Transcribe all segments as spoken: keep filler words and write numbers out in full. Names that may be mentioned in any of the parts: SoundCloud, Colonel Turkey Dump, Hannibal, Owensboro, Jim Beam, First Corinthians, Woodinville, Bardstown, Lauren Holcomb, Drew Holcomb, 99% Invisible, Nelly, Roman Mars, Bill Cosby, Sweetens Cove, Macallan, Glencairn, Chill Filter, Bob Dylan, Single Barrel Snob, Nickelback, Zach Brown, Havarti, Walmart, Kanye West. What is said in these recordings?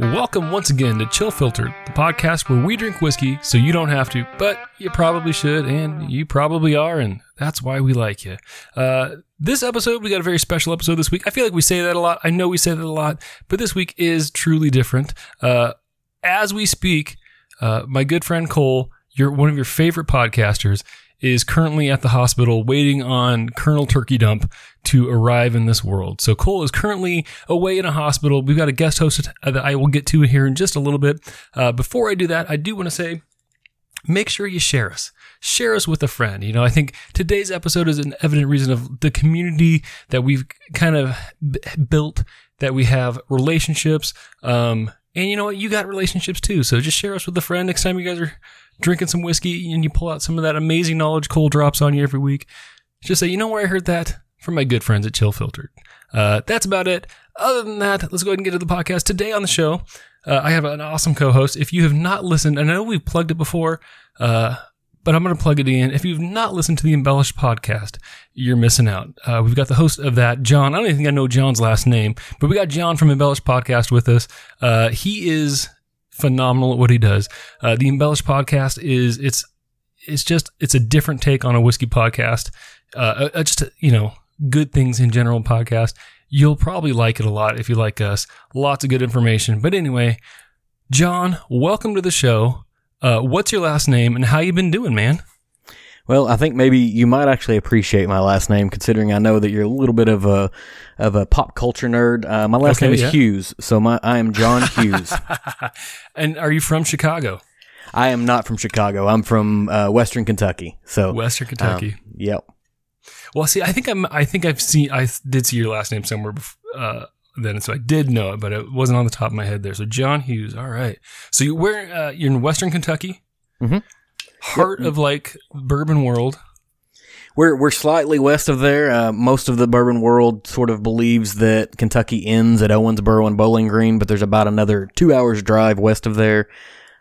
Welcome once again to Chill Filter, the podcast where we drink whiskey so you don't have to, but you probably should, and you probably are, and that's why we like you. Uh, this episode, we got a very special episode this week. I feel like we say that a lot. I know we say that a lot, but this week is truly different. Uh, as we speak, uh, my good friend Cole, your one of your favorite podcasters, is currently at the hospital waiting on Colonel Turkey Dump to arrive in this world. So Cole is currently away in a hospital. We've got a guest host that I will get to here in just a little bit. Uh, before I do that, I do want to say, make sure you share us. Share us with a friend. You know, I think today's episode is an evident reason of the community that we've kind of b- built, that we have relationships. Um, and you know what? You got relationships too. So just share us with a friend. Next time you guys are drinking some whiskey and you pull out some of that amazing knowledge Cole drops on you every week, just say, you know where I heard that? From my good friends at Chill Filtered. Uh, that's about it. Other than that, let's go ahead and get to the podcast. Today on the show, uh, I have an awesome co-host. If you have not listened, and I know we've plugged it before, uh, but I'm going to plug it in. If you've not listened to the Embellished podcast, you're missing out. Uh, we've got the host of that, John. I don't even think I know John's last name, but we got John from Embellished podcast with us. Uh, he is phenomenal at what he does. Uh, the Embellished podcast is, it's, it's just, it's a different take on a whiskey podcast. Uh, a, a just, a, you know, good things in general podcast. You'll probably like it a lot if you like us. Lots of good information. But anyway, John, welcome to the show. Uh, what's your last name and how you been doing, man? Well, I think maybe you might actually appreciate my last name, considering I know that you're a little bit of a of a pop culture nerd. Uh, my last okay, name is yeah. Hughes, so my I am John Hughes. And are you from Chicago? I am not from Chicago. I'm from uh, Western Kentucky. So Western Kentucky. Um, yep. Well, see, I think I'm. I think I've seen. I did see your last name somewhere before, uh, then, so I did know it, but it wasn't on the top of my head there. So John Hughes. All right. So you where uh, you're in Western Kentucky. Mm-hmm. Heart yep. of like bourbon world. We're we're slightly west of there. Uh, most of the bourbon world sort of believes that Kentucky ends at Owensboro and Bowling Green, but there's about another two hours drive west of there.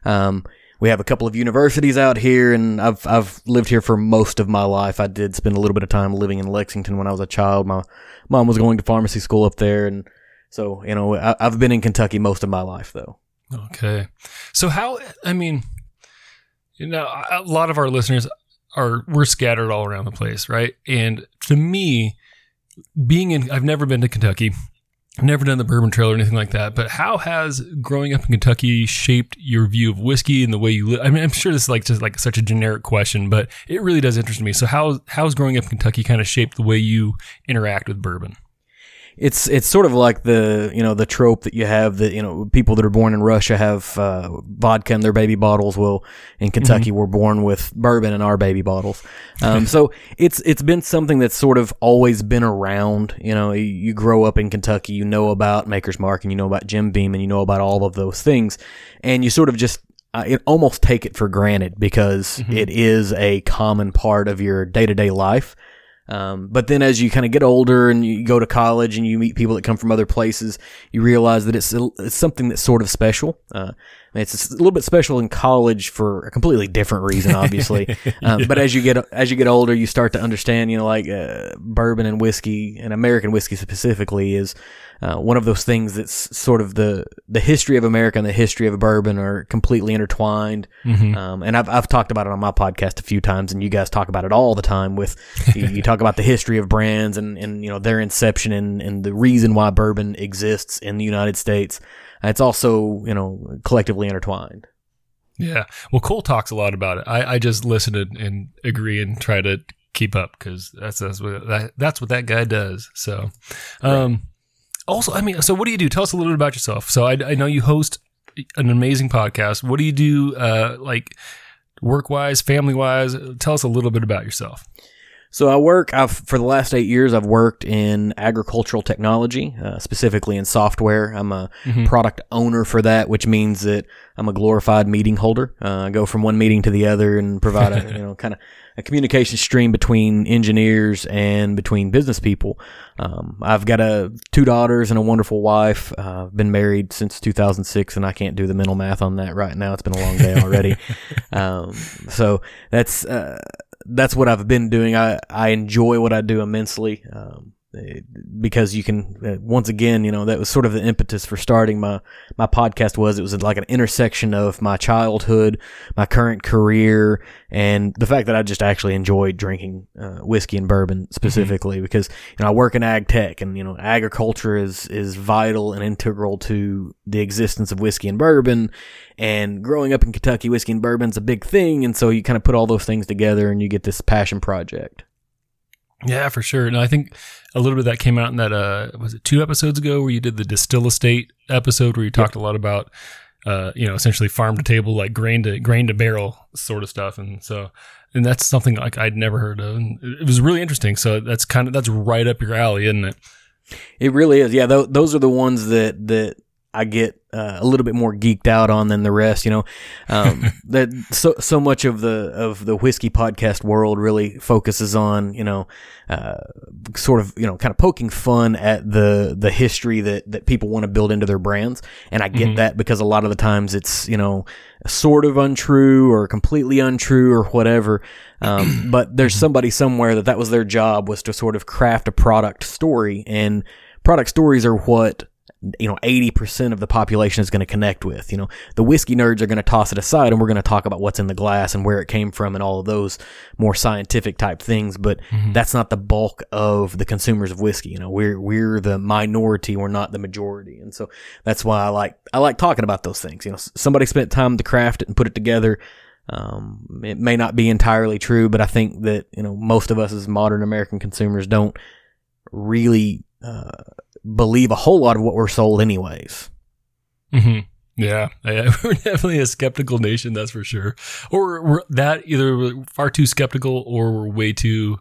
Um, we have a couple of universities out here, and I've I've lived here for most of my life. I did spend a little bit of time living in Lexington when I was a child. My mom was going to pharmacy school up there, and so you know I, I've been in Kentucky most of my life, though. Okay, so how I mean. You know, a lot of our listeners are, we're scattered all around the place, right? And to me, being in, I've never been to Kentucky, I've never done the bourbon trail or anything like that, but how has growing up in Kentucky shaped your view of whiskey and the way you live? I mean, I'm sure this is like just like such a generic question, but it really does interest me. So how how's growing up in Kentucky kind of shaped the way you interact with bourbon? It's it's sort of like the you know the trope that you have that you know people that are born in Russia have uh, vodka in their baby bottles. Well, in Kentucky mm-hmm. we're born with bourbon in our baby bottles. Um, so it's it's been something that's sort of always been around. You know, you, you grow up in Kentucky, you know about Maker's Mark and you know about Jim Beam and you know about all of those things, and you sort of just uh, it almost take it for granted because mm-hmm. it is a common part of your day to day life. Um, but then as you kind of get older and you go to college and you meet people that come from other places, you realize that it's, it's something that's sort of special. Uh, it's a little bit special in college for a completely different reason, obviously. um, yeah. But as you get, as you get older, you start to understand, you know, like, uh, bourbon and whiskey and American whiskey specifically is, uh, one of those things that's sort of the, the history of America and the history of bourbon are completely intertwined. Mm-hmm. Um, and I've, I've talked about it on my podcast a few times and you guys talk about it all the time with, you, you talk about the history of brands and, and, you know, their inception and, and the reason why bourbon exists in the United States. It's also, you know, collectively intertwined. Yeah. Well, Cole talks a lot about it. I, I just listen and, and agree and try to keep up because that's, that's what that, that's what that guy does. So, um, right. Also, I mean, so what do you do? Tell us a little bit about yourself. So I, I know you host an amazing podcast. What do you do, uh, like work-wise, family-wise? Tell us a little bit about yourself. So I work, I've, for the last eight years, I've worked in agricultural technology, uh, specifically in software. I'm a mm-hmm. product owner for that, which means that I'm a glorified meeting holder. Uh, I go from one meeting to the other and provide a, you know, kind of a communication stream between engineers and between business people. Um, I've got a, two daughters and a wonderful wife. Uh, I've been married since two thousand six and I can't do the mental math on that right now. It's been a long day already. um, so that's, uh, that's what I've been doing. I, I enjoy what I do immensely, um, because you can, once again, you know, that was sort of the impetus for starting my, my podcast. Was it was like an intersection of my childhood, my current career, and the fact that I just actually enjoy drinking, uh, whiskey and bourbon specifically, mm-hmm. because, you know, I work in ag tech, and, you know, agriculture is, is vital and integral to the existence of whiskey and bourbon. And growing up in Kentucky, whiskey and bourbon's a big thing. And so you kind of put all those things together and you get this passion project. Yeah, for sure. And I think a little bit of that came out in that, uh, was it two episodes ago where you did the Distill Estate episode where you talked yep. a lot about, uh, you know, essentially farm to table, like grain to grain to barrel sort of stuff. And so, and that's something like I'd never heard of. And it was really interesting. So that's kind of, that's right up your alley, isn't it? It really is. Yeah. Th- those are the ones that, that I get uh, a little bit more geeked out on than the rest, you know. Um, that so so much of the of the whiskey podcast world really focuses on, you know, uh, sort of, you know, kind of poking fun at the the history that that people want to build into their brands, and I get mm-hmm. that, because a lot of the times it's, you know, sort of untrue or completely untrue or whatever. Um, but there's somebody somewhere that that was their job, was to sort of craft a product story, and product stories are what, you know, eighty percent of the population is going to connect with. You know, the whiskey nerds are going to toss it aside, and we're going to talk about what's in the glass and where it came from and all of those more scientific type things. But mm-hmm. that's not the bulk of the consumers of whiskey. You know, we're, we're the minority. We're not the majority. And so that's why I like, I like talking about those things. You know, somebody spent time to craft it and put it together. Um, it may not be entirely true, but I think that, you know, most of us as modern American consumers don't really, uh, believe a whole lot of what we're sold anyways. Mm-hmm. Yeah. yeah. We're definitely a skeptical nation, that's for sure. Or we're that either we're far too skeptical or we're way too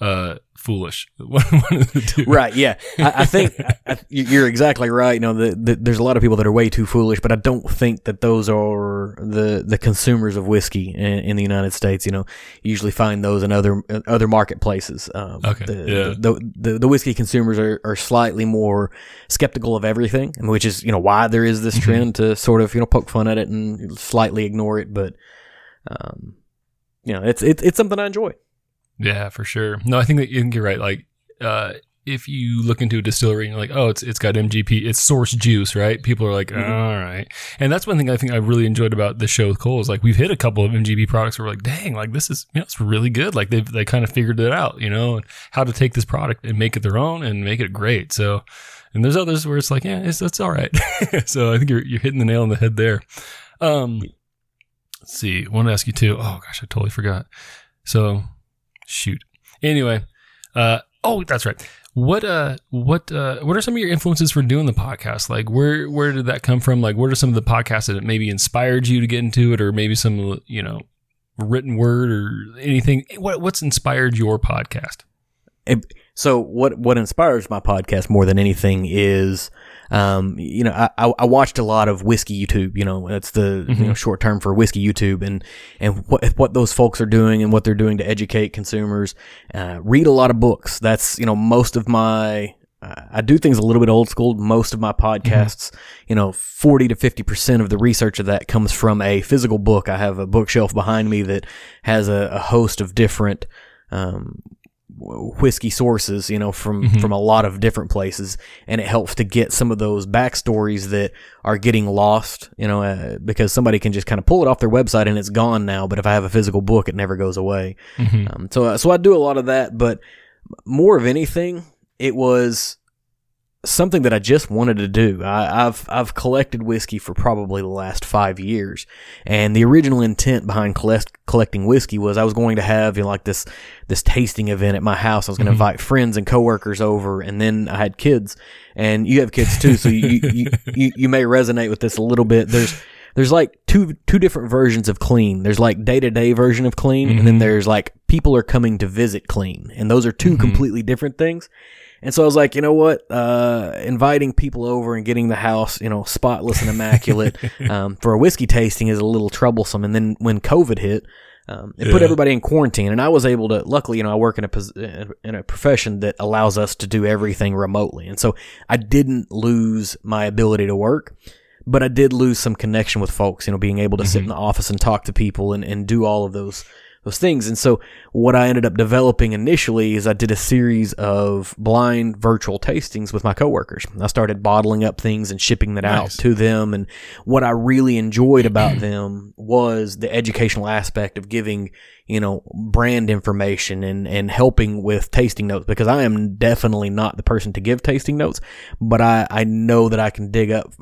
uh, foolish. One of the two. Right. Yeah. I, I think I, you're exactly right. You know, the, the, there's a lot of people that are way too foolish, but I don't think that those are the, the consumers of whiskey in, in the United States. You know, you usually find those in other, other marketplaces. Um, okay. The, yeah. the, the, the whiskey consumers are, are slightly more skeptical of everything, which is, you know, why there is this trend to sort of, you know, poke fun at it and slightly ignore it. But, um, you know, it's, it's, it's something I enjoy. Yeah, for sure. No, I think that you're right. Like, uh, if you look into a distillery and you're like, oh, it's it's got M G P, it's source juice, right? People are like, mm-hmm. all right. And that's one thing I think I really enjoyed about the show with Cole is, like, we've hit a couple of M G P products where we're like, dang, like this is, you know, it's really good. Like they they kind of figured it out, you know, and how to take this product and make it their own and make it great. So, and there's others where it's like, yeah, it's it's all right. So I think you're you're hitting the nail on the head there. Um, let's see. I want to ask you too. Oh gosh, I totally forgot. So. Shoot. Anyway, uh, oh, that's right. What, uh, what, uh, what are some of your influences for doing the podcast? Like, where, where did that come from? Like, what are some of the podcasts that maybe inspired you to get into it, or maybe some, you know, written word or anything? What, what's inspired your podcast? It, so, what, what inspires my podcast more than anything is, um, you know, I, I watched a lot of whiskey YouTube. You know, that's the mm-hmm. you know, short term for whiskey YouTube, and and what what those folks are doing and what they're doing to educate consumers. Uh, read a lot of books. That's, you know, most of my. Uh, I do things a little bit old school. Most of my podcasts, mm-hmm. you know, forty to fifty percent of the research of that comes from a physical book. I have a bookshelf behind me that has a, a host of different. Um, whiskey sources, you know, from, mm-hmm. from a lot of different places. And it helps to get some of those backstories that are getting lost, you know, uh, because somebody can just kind of pull it off their website and it's gone now. But if I have a physical book, it never goes away. Mm-hmm. Um, so, so I do a lot of that, but more of anything, it was something that I just wanted to do. I, I've, I've collected whiskey for probably the last five years. And the original intent behind collect, collecting whiskey was I was going to have, you know, like this, this tasting event at my house. I was going to mm-hmm. invite friends and coworkers over. And then I had kids, and you have kids too. So you, you, you, you may resonate with this a little bit. There's, there's like two, two different versions of clean. There's like day to day version of clean. Mm-hmm. And then there's like people are coming to visit clean. And those are two mm-hmm. completely different things. And so I was like, you know what, uh, inviting people over and getting the house, you know, spotless and immaculate, um, for a whiskey tasting is a little troublesome. And then when COVID hit, um, it yeah. put everybody in quarantine, and I was able to, luckily, you know, I work in a, in a profession that allows us to do everything remotely. And so I didn't lose my ability to work, but I did lose some connection with folks, you know, being able to mm-hmm. sit in the office and talk to people and, and do all of those those things. And so what I ended up developing initially is I did a series of blind virtual tastings with my coworkers. I started bottling up things and shipping that nice. out to them. And what I really enjoyed about them was the educational aspect of giving, you know, brand information and, and helping with tasting notes, because I am definitely not the person to give tasting notes, but I, I know that I can dig up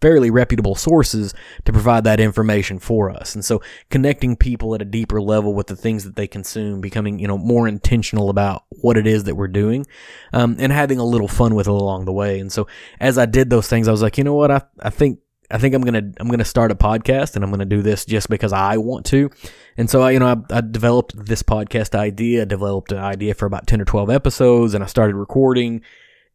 fairly reputable sources to provide that information for us. And so connecting people at a deeper level with the things that they consume, becoming, you know, more intentional about what it is that we're doing, um, and having a little fun with it along the way. And so as I did those things, I was like, you know what, I, I think, I think I'm going to, I'm going to start a podcast, and I'm going to do this just because I want to. And so I, you know, I, I developed this podcast idea, developed an idea for about ten or twelve episodes, and I started recording.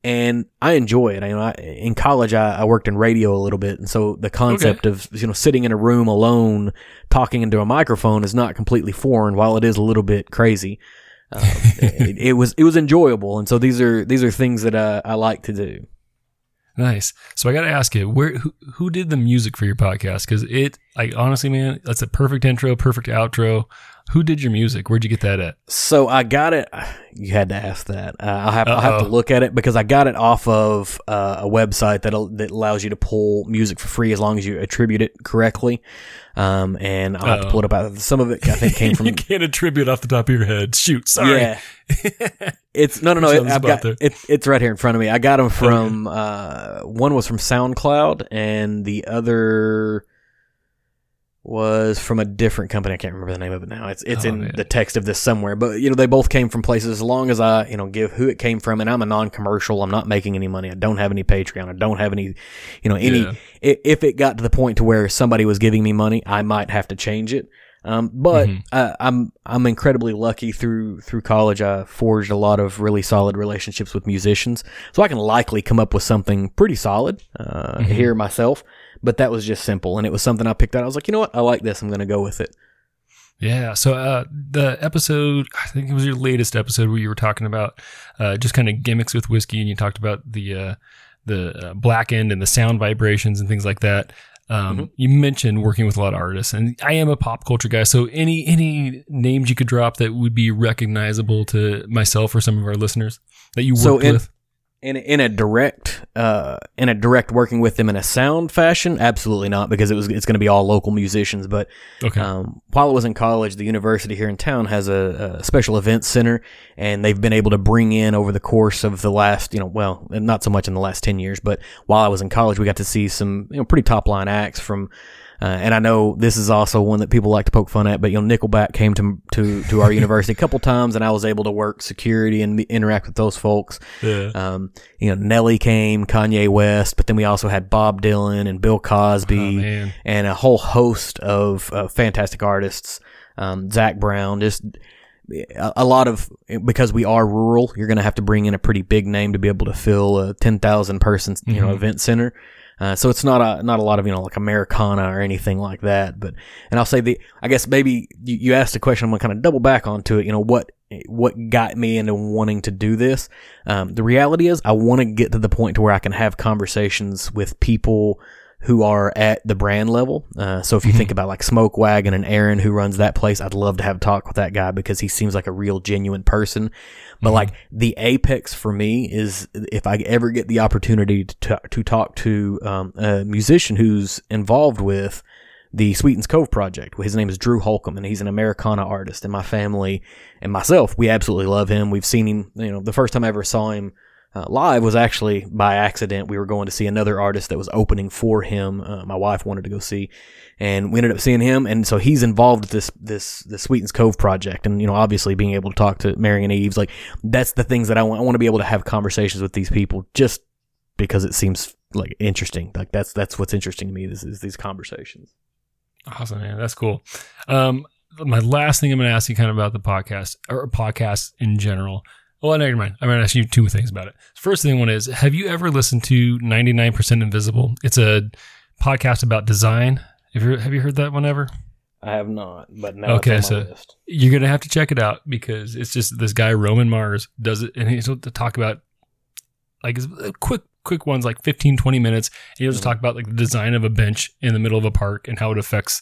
And I enjoy it. I, you know, I, in college, I, I worked in radio a little bit, and so the concept okay. of you know sitting in a room alone, talking into a microphone, is not completely foreign. While it is a little bit crazy, um, it, it was it was enjoyable. And so these are these are things that I, I like to do. Nice. So I got to ask you, where who, who did the music for your podcast? Because it, I honestly, man, that's a perfect intro, perfect outro. Who did your music? Where'd you get that at? So I got it. You had to ask that. Uh, I'll have, I'll have to look at it, because I got it off of uh, a website that that allows you to pull music for free as long as you attribute it correctly. Um, and I'll Uh-oh. have to pull it up. Some of it I think came from. You can't attribute off the top of your head. Shoot, sorry. Yeah. it's no, no, no. It, I've got it, it's right here in front of me. I got them from. Uh, one was from SoundCloud, and the other was from a different company. I can't remember the name of it now. It's it's oh, in man. the text of this somewhere. But you know, they both came from places. As long as I you know give who it came from, and I'm a non-commercial. I'm not making any money. I don't have any Patreon. I don't have any, you know, any. Yeah. If it got to the point to where somebody was giving me money, I might have to change it. Um, but mm-hmm. I, I'm I'm incredibly lucky through through college. I forged a lot of really solid relationships with musicians, so I can likely come up with something pretty solid uh, mm-hmm. here myself. But that was just simple, and it was something I picked out. I was like, you know what? I like this. I'm going to go with it. Yeah. So uh, the episode, I think it was your latest episode where you were talking about uh, just kind of gimmicks with whiskey, and you talked about the uh, the uh, black end and the sound vibrations and things like that. Um, mm-hmm. You mentioned working with a lot of artists, and I am a pop culture guy. So any any names you could drop that would be recognizable to myself or some of our listeners that you worked so in- with? In in a direct uh in a direct working with them in a sound fashion, absolutely not, because it was it's going to be all local musicians. But okay. um, while I was in college, the university here in town has a, a special events center, and they've been able to bring in over the course of the last you know well not so much in the last ten years, but while I was in college, we got to see some you know pretty top line acts from. Uh, and I know this is also one that people like to poke fun at, but you know, Nickelback came to to, to our university a couple times, and I was able to work security and be, interact with those folks. Yeah. Um, you know, Nelly came, Kanye West, but then we also had Bob Dylan and Bill Cosby oh, and a whole host of uh, fantastic artists. Um, Zach Brown, just a, a lot of, because we are rural, you're going to have to bring in a pretty big name to be able to fill a ten thousand person you mm-hmm. know event center. Uh, so it's not a not a lot of you know like Americana or anything like that, but and I'll say the I guess maybe you, you asked a question. I'm gonna kind of double back onto it. You know what what got me into wanting to do this? Um, the reality is I want to get to the point to where I can have conversations with people who are at the brand level. Uh, so if you think about like Smoke Wagon and Aaron, who runs that place, I'd love to have a talk with that guy because he seems like a real genuine person. But mm-hmm. like the apex for me is if I ever get the opportunity to talk, to talk to um, a musician who's involved with the Sweetens Cove project. His name is Drew Holcomb, and he's an Americana artist. And my family and myself, we absolutely love him. We've seen him, you know, the first time I ever saw him Uh, live was actually by accident. We were going to see another artist that was opening for him. Uh, my wife wanted to go see, and we ended up seeing him. And so he's involved with this this the Sweetens Cove project. And you know, obviously, being able to talk to Mary and Eve's, like that's the things that I want. I want to be able to have conversations with these people just because it seems like interesting. Like that's that's what's interesting to me. This is these conversations. Awesome, man. That's cool. Um, my last thing I'm going to ask you, kind of about the podcast or podcasts in general. Well, never mind. I'm going to ask you two things about it. First thing one is, have you ever listened to ninety-nine percent Invisible? It's a podcast about design. Have you, have you heard that one ever? I have not, but now okay, it's on my so list. You're going to have to check it out because it's just this guy, Roman Mars, does it, and he's to talk about like quick quick ones, like fifteen, twenty minutes. He will just mm-hmm. talk about like the design of a bench in the middle of a park and how it affects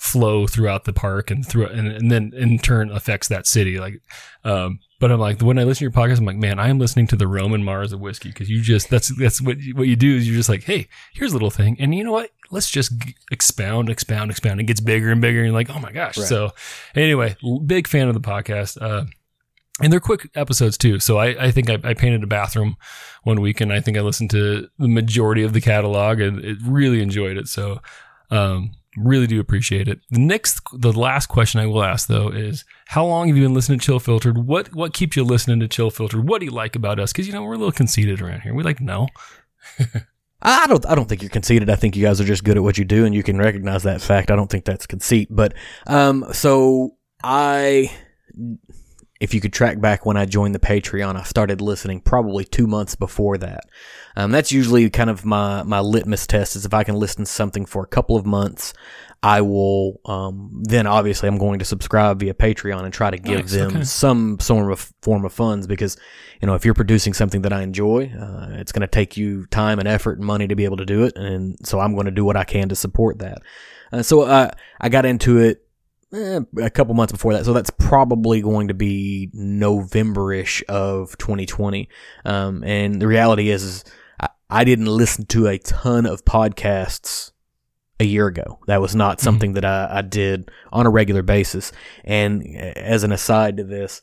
flow throughout the park and through, and, and then in turn affects that city. Like, um, but I'm like, when I listen to your podcast, I'm like, man, I am listening to the Roman Mars of whiskey. Cause you just, that's, that's what, what you do is you're just like, hey, here's a little thing. And you know what? Let's just expound, expound, expound. It gets bigger and bigger. And you're like, oh my gosh. Right. So anyway, big fan of the podcast. Uh, And they're quick episodes too. So I, I think I, I painted a bathroom one week and I think I listened to the majority of the catalog and it really enjoyed it. So, um, really do appreciate it. The next, the last question I will ask though is how long have you been listening to Chill Filtered? What, what keeps you listening to Chill Filtered? What do you like about us? Cause you know, we're a little conceited around here. We like to know. I don't, I don't think you're conceited. I think you guys are just good at what you do and you can recognize that fact. I don't think that's conceit, but, um, so I, if you could track back when I joined the Patreon, I started listening probably two months before that. Um, that's usually kind of my, my litmus test is if I can listen to something for a couple of months, I will, um, then obviously I'm going to subscribe via Patreon and try to give nice, them okay. some sort of form of funds because, you know, if you're producing something that I enjoy, uh, it's going to take you time and effort and money to be able to do it. And so I'm going to do what I can to support that. Uh, so, uh, I got into it. Eh, a couple months before that. So that's probably going to be November-ish of twenty twenty. Um, and the reality is, is I, I didn't listen to a ton of podcasts a year ago. That was not something mm-hmm. that I, I did on a regular basis. And as an aside to this,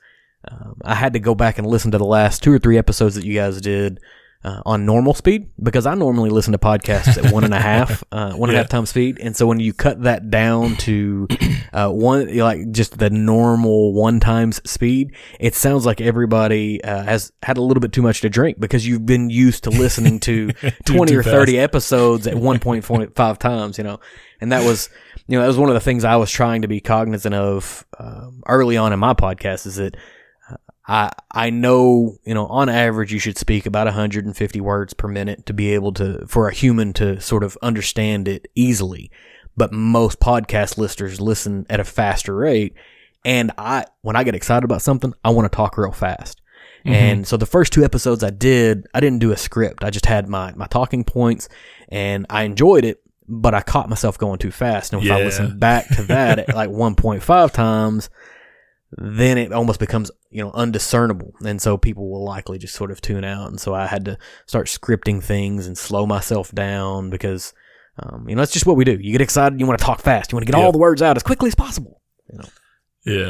um, I had to go back and listen to the last two or three episodes that you guys did Uh, on normal speed because I normally listen to podcasts at one and a half, uh, one yeah. and a half times speed. And so when you cut that down to uh, one, like just the normal one times speed, it sounds like everybody uh, has had a little bit too much to drink because you've been used to listening to twenty or fast. thirty episodes at one point five times, you know. And that was, you know, that was one of the things I was trying to be cognizant of um, early on in my podcast is that I I know, you know, on average you should speak about one hundred fifty words per minute to be able to, for a human to sort of understand it easily. But most podcast listeners listen at a faster rate. And I, when I get excited about something, I want to talk real fast. Mm-hmm. And so the first two episodes I did, I didn't do a script. I just had my, my talking points and I enjoyed it, but I caught myself going too fast. And if yeah. I listen back to that at like one point five times, then it almost becomes, you know, undiscernible. And so people will likely just sort of tune out. And so I had to start scripting things and slow myself down because, um, you know, that's just what we do. You get excited. You want to talk fast. You want to get yep. all the words out as quickly as possible. You know?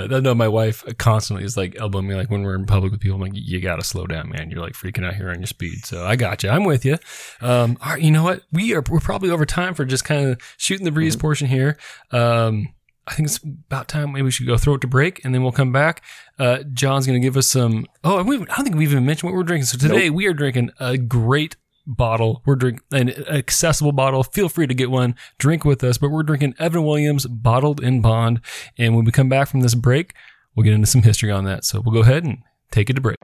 Yeah. No, my wife constantly is like elbowing me. Like when we're in public with people, I'm like, you got to slow down, man. You're like freaking out here on your speed. So I got you. I'm with you. Um, all right, you know what? We are, we're probably over time for just kind of shooting the breeze mm-hmm. portion here. Um, I think it's about time. Maybe we should go throw it to break, and then we'll come back. Uh, John's going to give us some. Oh, I don't think we've even mentioned what we're drinking. So today nope. we are drinking a great bottle. We're drinking an accessible bottle. Feel free to get one. Drink with us. But we're drinking Evan Williams Bottled in Bond. And when we come back from this break, we'll get into some history on that. So we'll go ahead and take it to break.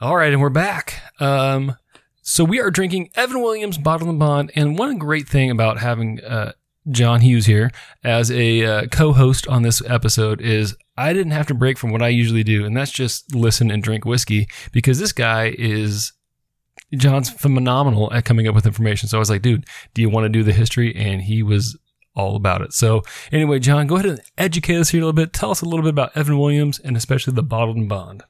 All right, and we're back. Um, so we are drinking Evan Williams Bottled in Bond, and one great thing about having uh, John Hughes here as a uh, co-host on this episode is I didn't have to break from what I usually do, and that's just listen and drink whiskey, because this guy is... John's phenomenal at coming up with information. So I was like, dude, do you want to do the history? And he was all about it. So anyway, John, go ahead and educate us here a little bit. Tell us a little bit about Evan Williams and especially the Bottled in Bond.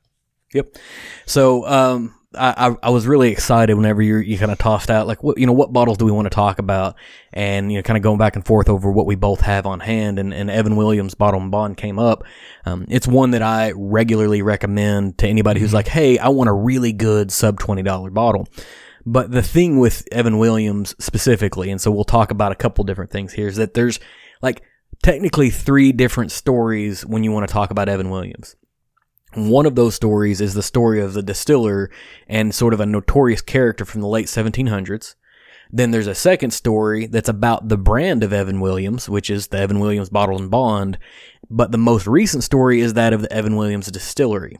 Yep. So, um, I, I was really excited whenever you you kind of tossed out, like, what, you know, what bottles do we want to talk about? And, you know, kind of going back and forth over what we both have on hand. And, and Evan Williams Bottled in Bond came up. Um, it's one that I regularly recommend to anybody who's like, hey, I want a really good sub twenty dollars bottle. But the thing with Evan Williams specifically, and so we'll talk about a couple different things here, is that there's like technically three different stories when you want to talk about Evan Williams. One of those stories is the story of the distiller and sort of a notorious character from the late seventeen hundreds. Then there's a second story that's about the brand of Evan Williams, which is the Evan Williams Bottled in Bond. But the most recent story is that of the Evan Williams Distillery.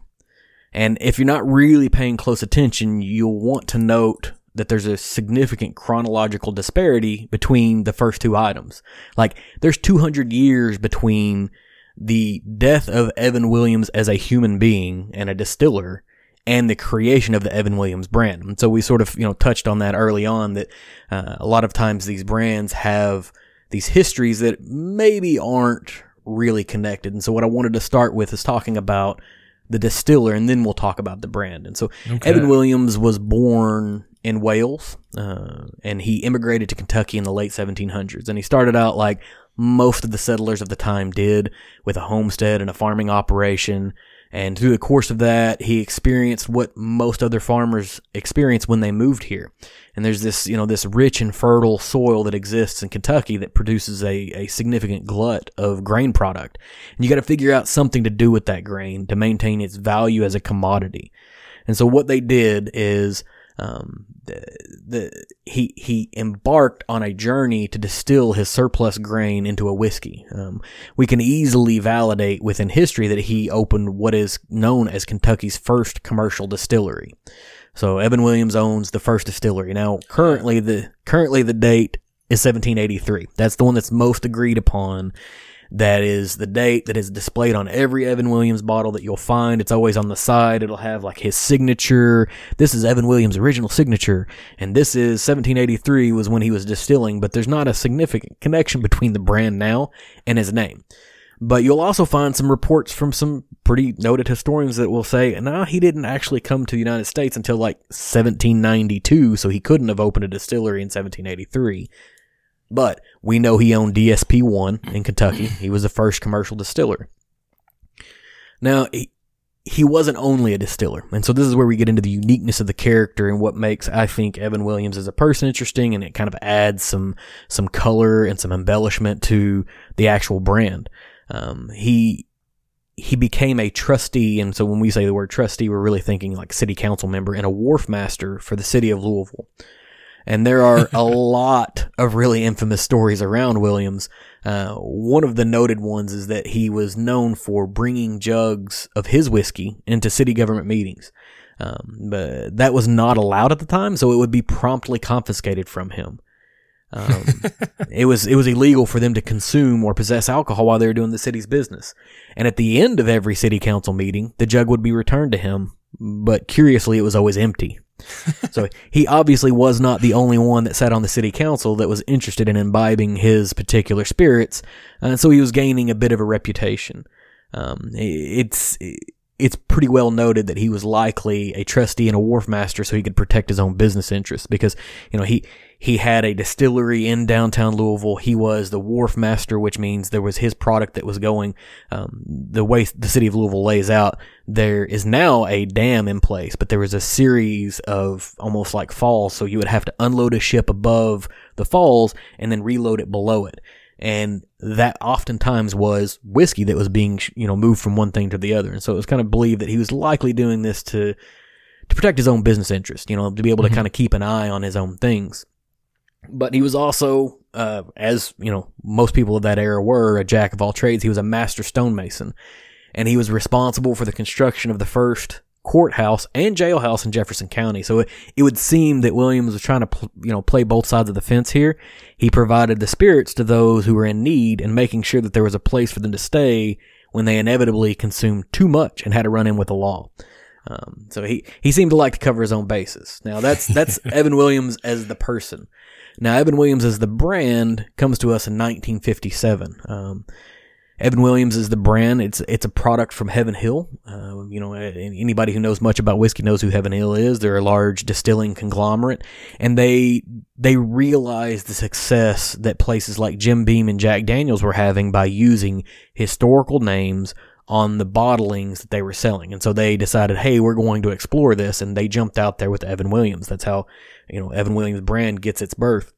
And if you're not really paying close attention, you'll want to note that there's a significant chronological disparity between the first two items. Like, there's two hundred years between the death of Evan Williams as a human being and a distiller and the creation of the Evan Williams brand. And so we sort of, you know, touched on that early on, that uh, a lot of times these brands have these histories that maybe aren't really connected. And so what I wanted to start with is talking about the distiller, and then we'll talk about the brand. And so okay. Evan Williams was born in Wales, uh, and he immigrated to Kentucky in the late seventeen hundreds. And he started out like most of the settlers of the time did, with a homestead and a farming operation. And through the course of that, he experienced what most other farmers experienced when they moved here. And there's this, you know, this rich and fertile soil that exists in Kentucky that produces a, a significant glut of grain product. And you got to figure out something to do with that grain to maintain its value as a commodity. And so what they did is, um, the, the, he, he embarked on a journey to distill his surplus grain into a whiskey. Um, we can easily validate within history that he opened what is known as Kentucky's first commercial distillery. So Evan Williams owns the first distillery. Now, currently the, currently the date is seventeen eighty-three. That's the one that's most agreed upon. That is the date that is displayed on every Evan Williams bottle that you'll find. It's always on the side. It'll have like his signature. This is Evan Williams' original signature. And this is seventeen eighty-three was when he was distilling, but there's not a significant connection between the brand now and his name. But you'll also find some reports from some pretty noted historians that will say, nah, he didn't actually come to the United States until like seventeen ninety-two, so he couldn't have opened a distillery in seventeen eighty-three. But we know he owned D S P one in Kentucky. He was the first commercial distiller. Now, he, he wasn't only a distiller. And so this is where we get into the uniqueness of the character and what makes, I think, Evan Williams as a person interesting. And it kind of adds some some color and some embellishment to the actual brand. Um, he... He became a trustee, and so when we say the word trustee, we're really thinking like city council member and a wharf master for the city of Louisville. And there are a lot of really infamous stories around Williams. Uh, one of the noted ones is that he was known for bringing jugs of his whiskey into city government meetings. Um, but that was not allowed at the time, so it would be promptly confiscated from him. um, it was it was illegal for them to consume or possess alcohol while they were doing the city's business. And at the end of every city council meeting, the jug would be returned to him, but curiously, it was always empty. So he obviously was not the only one that sat on the city council that was interested in imbibing his particular spirits, and uh, so he was gaining a bit of a reputation. Um, it's it's pretty well noted that he was likely a trustee and a wharf master so he could protect his own business interests, because, you know, he... He had a distillery in downtown Louisville. He was the wharf master, which means there was his product that was going. Um, the way the city of Louisville lays out, there is now a dam in place, but there was a series of almost like falls. So you would have to unload a ship above the falls and then reload it below it. And that oftentimes was whiskey that was being, you know, moved from one thing to the other. And so it was kind of believed that he was likely doing this to, to protect his own business interest, you know, to be able to mm-hmm. kind of keep an eye on his own things. But he was also, uh, as you know, most people of that era were, a jack of all trades. He was a master stonemason, and he was responsible for the construction of the first courthouse and jailhouse in Jefferson County. So it, it would seem that Williams was trying to, pl- you know, play both sides of the fence here. He provided the spirits to those who were in need, and making sure that there was a place for them to stay when they inevitably consumed too much and had to run in with the law. Um, so he, he seemed to like to cover his own bases. Now that's, that's Evan Williams as the person. Now, Evan Williams as the brand comes to us in nineteen fifty-seven. Um, Evan Williams is the brand. It's it's a product from Heaven Hill. Uh, you know, anybody who knows much about whiskey knows who Heaven Hill is. They're a large distilling conglomerate, and they they realized the success that places like Jim Beam and Jack Daniels were having by using historical names on the bottlings that they were selling. And so they decided, hey, we're going to explore this, and they jumped out there with Evan Williams. That's how, you know, Evan Williams brand gets its birth.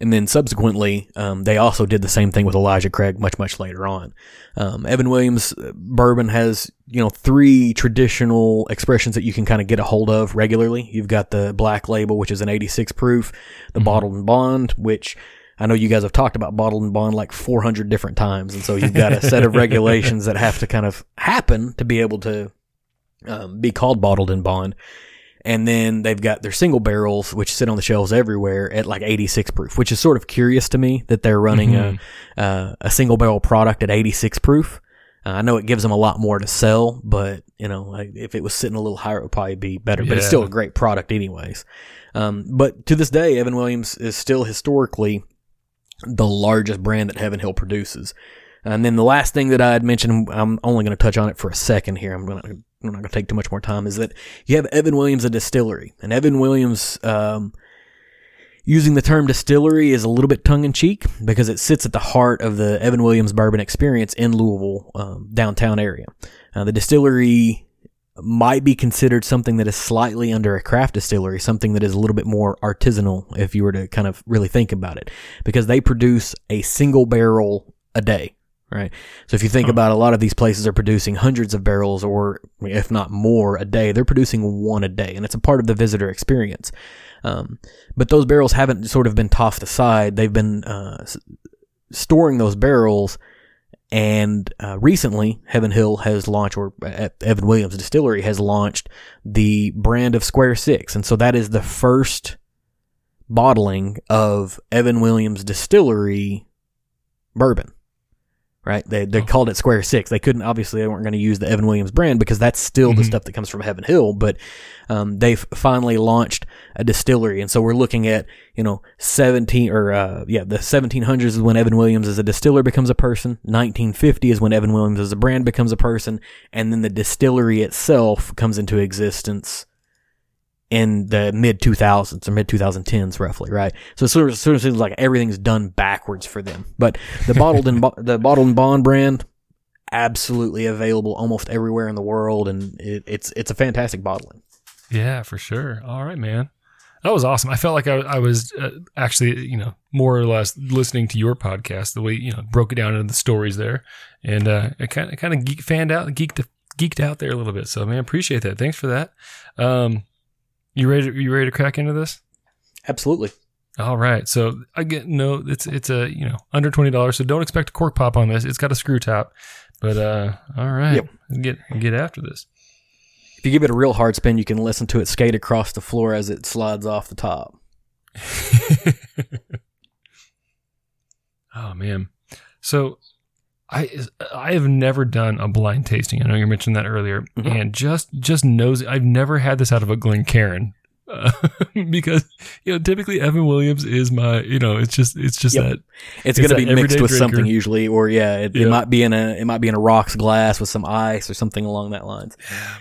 And then subsequently, um, they also did the same thing with Elijah Craig much, much later on. Um, Evan Williams bourbon has, you know, three traditional expressions that you can kind of get a hold of regularly. You've got the Black Label, which is an eighty-six proof, the mm-hmm. Bottled and Bond, which... I know you guys have talked about Bottled and Bond like four hundred different times, and so you've got a set of regulations that have to kind of happen to be able to um, be called Bottled and Bond. And then they've got their single barrels, which sit on the shelves everywhere at like eighty-six proof, which is sort of curious to me that they're running mm-hmm. a, uh, a single barrel product at eighty-six proof. Uh, I know it gives them a lot more to sell, but you know, like, if it was sitting a little higher, it would probably be better, yeah. but it's still a great product anyways. Um, but to this day, Evan Williams is still historically the largest brand that Heaven Hill produces. And then the last thing that I had mentioned, I'm only going to touch on it for a second here. I'm going to, I'm not going to take too much more time, is that you have Evan Williams, a distillery, and Evan Williams, um, using the term distillery is a little bit tongue-in-cheek because it sits at the heart of the Evan Williams bourbon experience in Louisville, um, downtown area. Uh, the distillery might be considered something that is slightly under a craft distillery, something that is a little bit more artisanal if you were to kind of really think about it, because they produce a single barrel a day, right? So if you think about, a lot of these places are producing hundreds of barrels, or if not more, a day. They're producing one a day, and it's a part of the visitor experience. Um, but those barrels haven't sort of been tossed aside. They've been uh, s- storing those barrels, and uh, recently Heaven Hill has launched, or uh, Evan Williams Distillery has launched the brand of Square Six, and so that is the first bottling of Evan Williams Distillery bourbon. Right? They they oh. called it Square Six. They couldn't, obviously, they weren't going to use the Evan Williams brand because that's still mm-hmm. the stuff that comes from Heaven Hill, but um, they've finally launched a distillery. And so we're looking at, you know, seventeen or, uh, yeah, the seventeen hundreds is when Evan Williams as a distiller becomes a person. nineteen fifty is when Evan Williams as a brand becomes a person. And then the distillery itself comes into existence in the mid two thousands or mid twenty tens, roughly, right? So it sort of, sort of seems like everything's done backwards for them. But the bottled and bo- the bottled and bond brand, absolutely available almost everywhere in the world, and it, it's it's a fantastic bottling. Yeah, for sure. All right, man, that was awesome. I felt like I, I was uh, actually, you know, more or less listening to your podcast. The way you know broke it down into the stories there, and uh, I kind of kind of geek fanned out, geeked geeked out there a little bit. So man, appreciate that. Thanks for that. Um, You ready? To, you ready to crack into this? Absolutely. All right. So again, no, it's it's a you know under twenty dollars. So don't expect a cork pop on this. It's got a screw top. But uh, all right, yep. get get after this. If you give it a real hard spin, you can listen to it skate across the floor as it slides off the top. Oh man. So I I have never done a blind tasting. I know you mentioned that earlier, mm-hmm. and just just knows I've never had this out of a Glencairn uh, because you know typically Evan Williams is my you know it's just it's just yep. that it's, it's going to be mixed with drinker. Something usually, or yeah, it, yep. it might be in a it might be in a rocks glass with some ice or something along that lines. Yeah.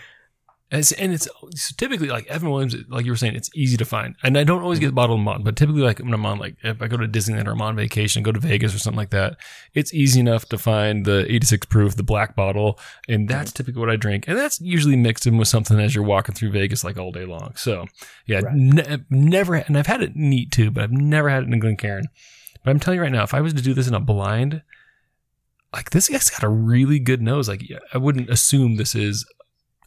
And it's, and it's so typically like Evan Williams, like you were saying, it's easy to find. And I don't always get bottled and bond, but typically like when I'm on, like if I go to Disneyland or I'm on vacation, go to Vegas or something like that, it's easy enough to find the eighty-six proof, the black bottle. And that's typically what I drink. And that's usually mixed in with something as you're walking through Vegas like all day long. So yeah, right. ne- never, and I've had it neat too, but I've never had it in a Glencairn. But I'm telling you right now, if I was to do this in a blind, like this guy's got a really good nose. Like I wouldn't assume this is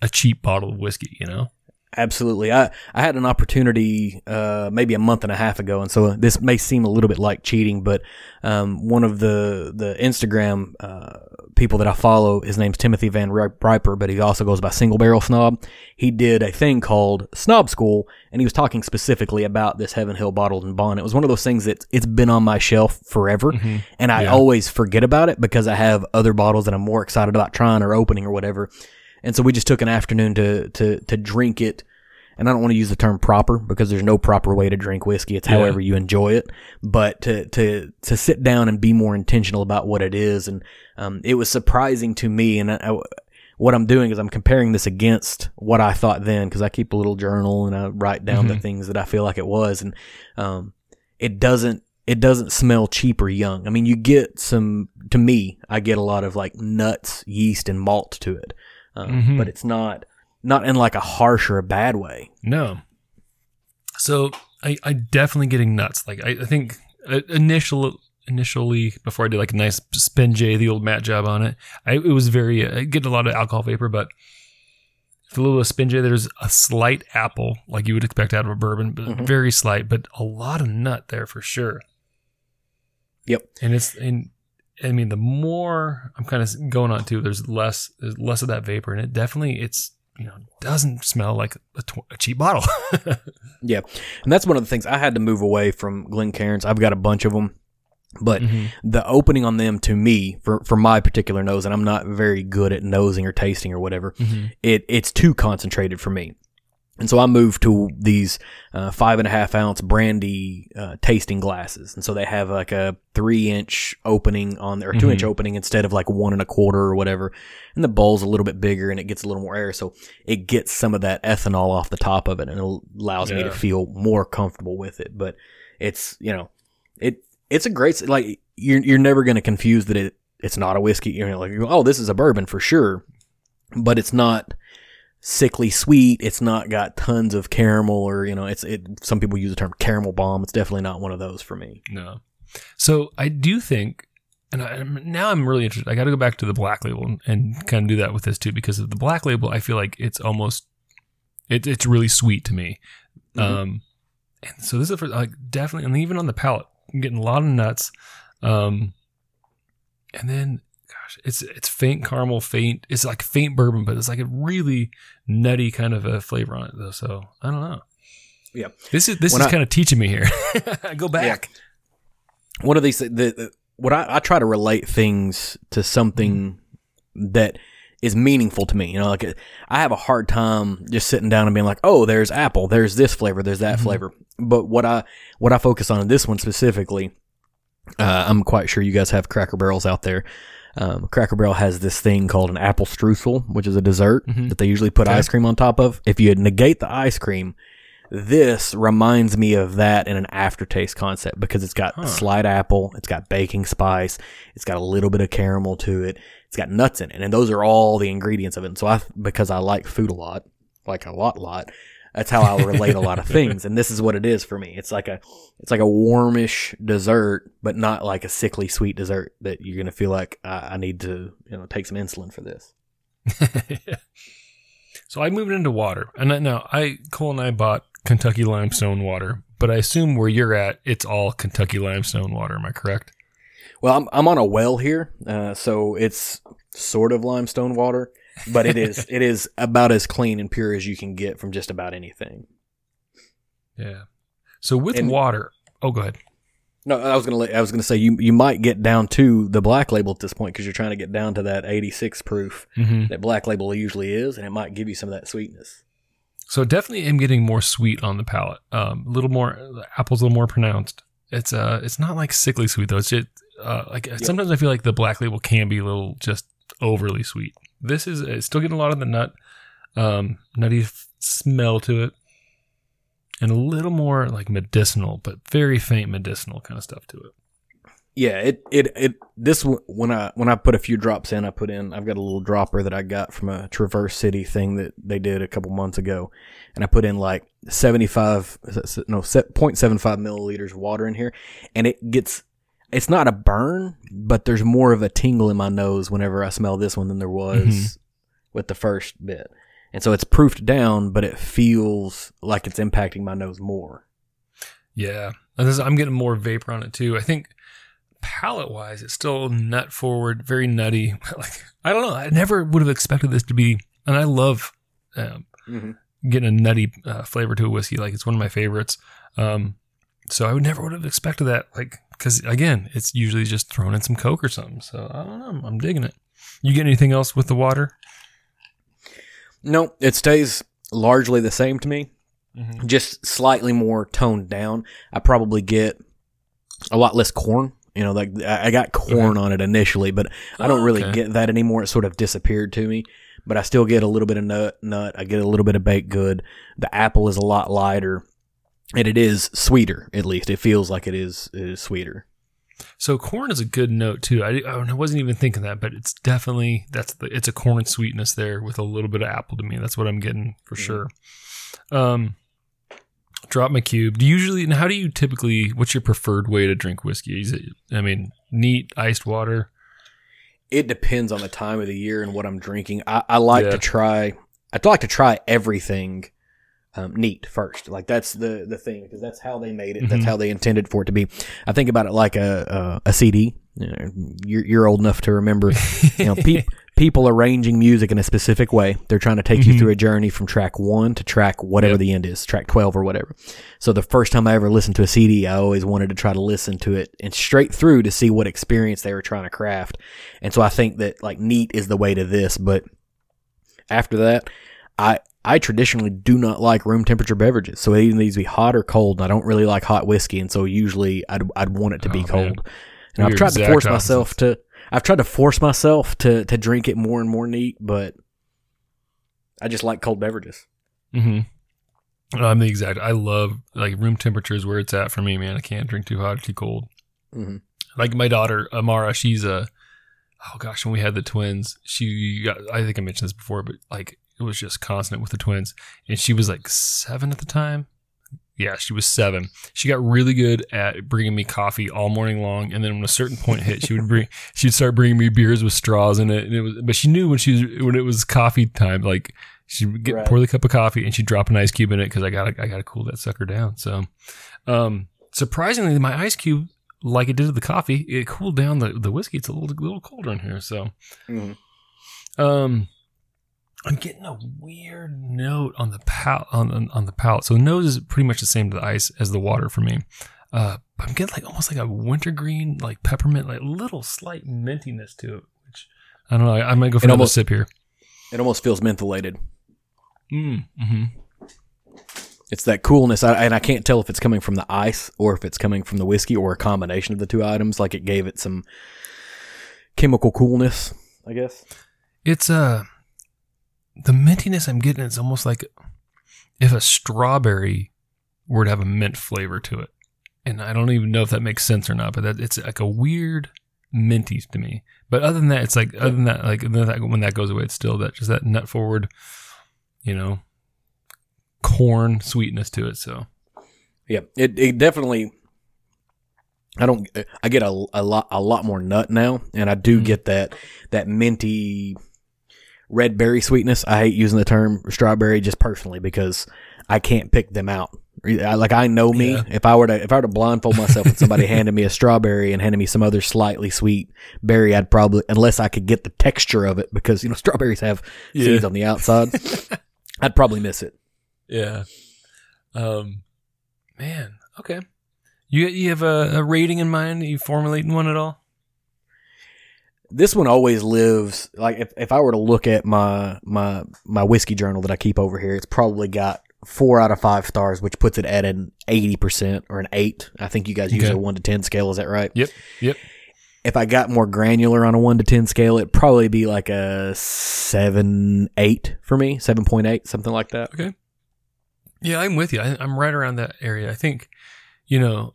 a cheap bottle of whiskey, you know? Absolutely. I, I had an opportunity uh, maybe a month and a half ago, and so this may seem a little bit like cheating, but um, one of the, the Instagram uh, people that I follow, his name's Timothy Van Riper, but he also goes by Single Barrel Snob. He did a thing called Snob School, and he was talking specifically about this Heaven Hill Bottled and Bond. It was one of those things that it's been on my shelf forever, mm-hmm. and I yeah. always forget about it because I have other bottles that I'm more excited about trying or opening or whatever. And so we just took an afternoon to, to, to drink it. And I don't want to use the term proper because there's no proper way to drink whiskey. It's yeah. however you enjoy it. But to, to, to sit down and be more intentional about what it is. And, um, it was surprising to me. And I, I, what I'm doing is I'm comparing this against what I thought then, because I keep a little journal and I write down mm-hmm. the things that I feel like it was. And, um, it doesn't, it doesn't smell cheap or young. I mean, you get some, to me, I get a lot of like nuts, yeast, and malt to it. Um, mm-hmm. But it's not not in like a harsh or a bad way. No. So I, I definitely getting nuts. Like I, I think initial initially before I did like a nice spin-jay, the old matte job on it, I, it was very uh, getting a lot of alcohol vapor, but it's a little spin-jay. There's a slight apple like you would expect out of a bourbon, but mm-hmm. very slight, but a lot of nut there for sure. Yep. And it's in. I mean, the more I'm kind of going on to, there's less, there's less of that vapor, and it definitely, it's you know, doesn't smell like a, tw- a cheap bottle. Yeah. And that's one of the things I had to move away from Glencairn's. I've got a bunch of them, but mm-hmm. the opening on them to me for, for my particular nose, and I'm not very good at nosing or tasting or whatever, mm-hmm. it it's too concentrated for me. And so I moved to these uh, five and a half ounce brandy uh, tasting glasses. And so they have like a three inch opening on there, or two mm-hmm. inch opening instead of like one and a quarter or whatever. And the bowl's a little bit bigger and it gets a little more air. So it gets some of that ethanol off the top of it and it allows yeah. me to feel more comfortable with it. But it's, you know, it, it's a great, like you're, you're never going to confuse that it, it's not a whiskey. You know, like, oh, this is a bourbon for sure, but it's not sickly sweet. It's not got tons of caramel or, you know, it's it. Some people use the term caramel bomb. It's definitely not one of those for me. No. So I do think, and I, now I'm really interested. I got to go back to the Black Label and, and kind of do that with this too, because of the Black Label, I feel like it's almost, it, it's really sweet to me. Mm-hmm. Um, and so this is for, like, definitely, and even on the palate, I'm getting a lot of nuts. Um, and then gosh, it's it's faint caramel, faint. It's like faint bourbon, but it's like a really nutty kind of a flavor on it, though. So I don't know. Yeah, this is this when is I, kind of teaching me here. Go back. Yeah. One of these, the, the what I, I try to relate things to something mm. that is meaningful to me. You know, like I have a hard time just sitting down and being like, oh, there's apple, there's this flavor, there's that mm-hmm. flavor. But what I what I focus on in this one specifically, uh, I'm quite sure you guys have Cracker Barrels out there. Um, Cracker Barrel has this thing called an apple streusel, which is a dessert mm-hmm. that they usually put okay. ice cream on top of. If you negate the ice cream, this reminds me of that in an aftertaste concept because it's got huh. slight apple, it's got baking spice, it's got a little bit of caramel to it, it's got nuts in it, and those are all the ingredients of it. And so I, because I like food a lot, like a lot, lot, that's how I relate a lot of things, and this is what it is for me. It's like a, it's like a warmish dessert, but not like a sickly sweet dessert that you're gonna feel like I, I need to, you know, take some insulin for this. Yeah. So I moved into water, and I, now I Cole and I bought Kentucky Limestone water, but I assume where you're at, it's all Kentucky Limestone water. Am I correct? Well, I'm I'm on a well here, uh, so it's sort of limestone water. But it is it is about as clean and pure as you can get from just about anything. Yeah. So with and, water, oh, go ahead. No, I was gonna let, I was gonna say you you might get down to the Black Label at this point because you're trying to get down to that eighty-six proof mm-hmm. that Black Label usually is, and it might give you some of that sweetness. So definitely, I'm getting more sweet on the palate. Um, a little more, the apple's a little more pronounced. It's uh, it's not like sickly sweet though. It's just uh, like yep. sometimes I feel like the Black Label can be a little just overly sweet. This is it's still getting a lot of the nut, um, nutty f- smell to it, and a little more like medicinal, but very faint medicinal kind of stuff to it. Yeah, it it it. This when I when I put a few drops in, I put in. I've got a little dropper that I got from a Traverse City thing that they did a couple months ago, and I put in like seventy five no zero point seven five milliliters of water in here, and it gets. It's not a burn, but there's more of a tingle in my nose whenever I smell this one than there was mm-hmm. with the first bit. And so it's proofed down, but it feels like it's impacting my nose more. Yeah. I'm getting more vapor on it too. I think palate-wise, it's still nut forward, very nutty. Like I don't know. I never would have expected this to be, and I love um, mm-hmm. getting a nutty uh, flavor to a whiskey. Like it's one of my favorites. Um, so I would never would have expected that. Like, because, again, it's usually just thrown in some Coke or something. So, I don't know. I'm digging it. You get anything else with the water? No, it stays largely the same to me. Mm-hmm. Just slightly more toned down. I probably get a lot less corn. You know, like I got corn okay. on it initially, but I don't oh, really okay. get that anymore. It sort of disappeared to me. But I still get a little bit of nut. nut. I get a little bit of baked good. The apple is a lot lighter. And it is sweeter, at least. It feels like it is, it is sweeter. So corn is a good note, too. I, I wasn't even thinking that, but it's definitely, that's the, it's a corn sweetness there with a little bit of apple to me. That's what I'm getting for sure. Um, drop my cube. Do you usually, and how do you typically, what's your preferred way to drink whiskey? Is it, I mean, neat, iced water? It depends on the time of the year and what I'm drinking. I, I like yeah. to try, I'd like to try everything. um, neat first. Like, that's the, the thing, because that's how they made it. Mm-hmm. That's how they intended for it to be. I think about it like a a, a C D. You know, you're, you're old enough to remember, you know, pe- people arranging music in a specific way. They're trying to take mm-hmm. you through a journey from track one to track whatever yep. the end is, track twelve or whatever. So the first time I ever listened to a C D, I always wanted to try to listen to it and straight through to see what experience they were trying to craft. And so I think that, like, neat is the way to this. But after that, I I traditionally do not like room temperature beverages, so it either needs to be hot or cold. And I don't really like hot whiskey, and so usually I'd I'd want it to oh, be cold. Man. And I've tried to force nonsense. myself to I've tried to force myself to to drink it more and more neat, but I just like cold beverages. Mm-hmm. No, I'm the exact. I love, like, room temperature is where it's at for me, man. I can't drink too hot or too cold. Mm-hmm. Like my daughter Amara, she's a oh gosh, when we had the twins, she got, I think I mentioned this before, but like it was just constant with the twins, and she was like seven at the time. Yeah, she was seven. She got really good at bringing me coffee all morning long, and then when a certain point hit, she would bring, she'd start bringing me beers with straws in it. And it was, but she knew when she was, when it was coffee time, like she would get right. pour the cup of coffee and she'd drop an ice cube in it because I gotta, I gotta cool that sucker down. So, um, surprisingly, my ice cube, like it did to the coffee, it cooled down the, the whiskey. It's a little, little colder in here, so. Mm. Um. I'm getting a weird note on the pal- on, on on the palate. So the nose is pretty much the same to the ice as the water for me. Uh, but I'm getting like almost like a wintergreen, like peppermint, like little slight mintiness to it. Which I don't know. I, I might go for it another almost, sip here. It almost feels mentholated. Mm, mm-hmm. It's that coolness, I, and I can't tell if it's coming from the ice or if it's coming from the whiskey or a combination of the two items. Like it gave it some chemical coolness, I guess. It's a. Uh, The mintiness I'm getting is almost like if a strawberry were to have a mint flavor to it. And I don't even know if that makes sense or not, but that, it's like a weird minty to me. But other than that, it's like, other than that, like when that goes away, it's still that just that nut forward, you know, corn sweetness to it. So, yeah, it, it definitely, I don't, I get a, a lot, a lot more nut now. And I do mm-hmm. get that, that minty, red berry sweetness. I hate using the term strawberry just personally because I can't pick them out. I, like I know me. Yeah. If I were to if I were to blindfold myself and somebody handed me a strawberry and handed me some other slightly sweet berry, I'd probably, unless I could get the texture of it, because you know strawberries have yeah. seeds on the outside, I'd probably miss it. Yeah. Um. Man. Okay. You you have a, a rating in mind? Are you formulating one at all? This one always lives, like if, if I were to look at my, my, my whiskey journal that I keep over here, it's probably got four out of five stars, which puts it at an eighty percent or an eight. I think you guys use okay. a one to ten scale. Is that right? Yep. Yep. If I got more granular on a one to ten scale, it'd probably be like a seven, eight for me, seven point eight, something like that. Okay. Yeah, I'm with you. I, I'm right around that area. I think, you know,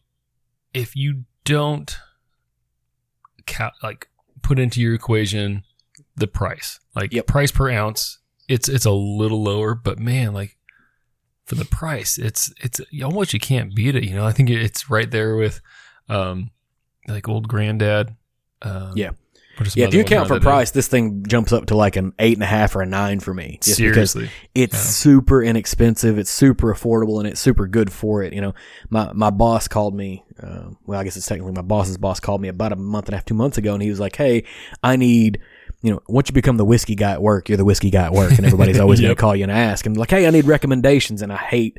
if you don't count, like, put into your equation the price, like yep. price per ounce, it's it's a little lower, but man, like for the price, it's it's almost, you can't beat it, you know. I think it's right there with um like Old Granddad. um yeah yeah If you account for price, is. This thing jumps up to like an eight and a half or a nine for me, just seriously, because it's yeah. super inexpensive, it's super affordable, and it's super good for it, you know. My my boss called me, uh, well I guess it's technically my boss's boss called me about a month and a half two months ago, and he was like, hey, I need, you know, once you become the whiskey guy at work, you're the whiskey guy at work, and everybody's always yep. going to call you and ask, and like, hey, I need recommendations. And I hate,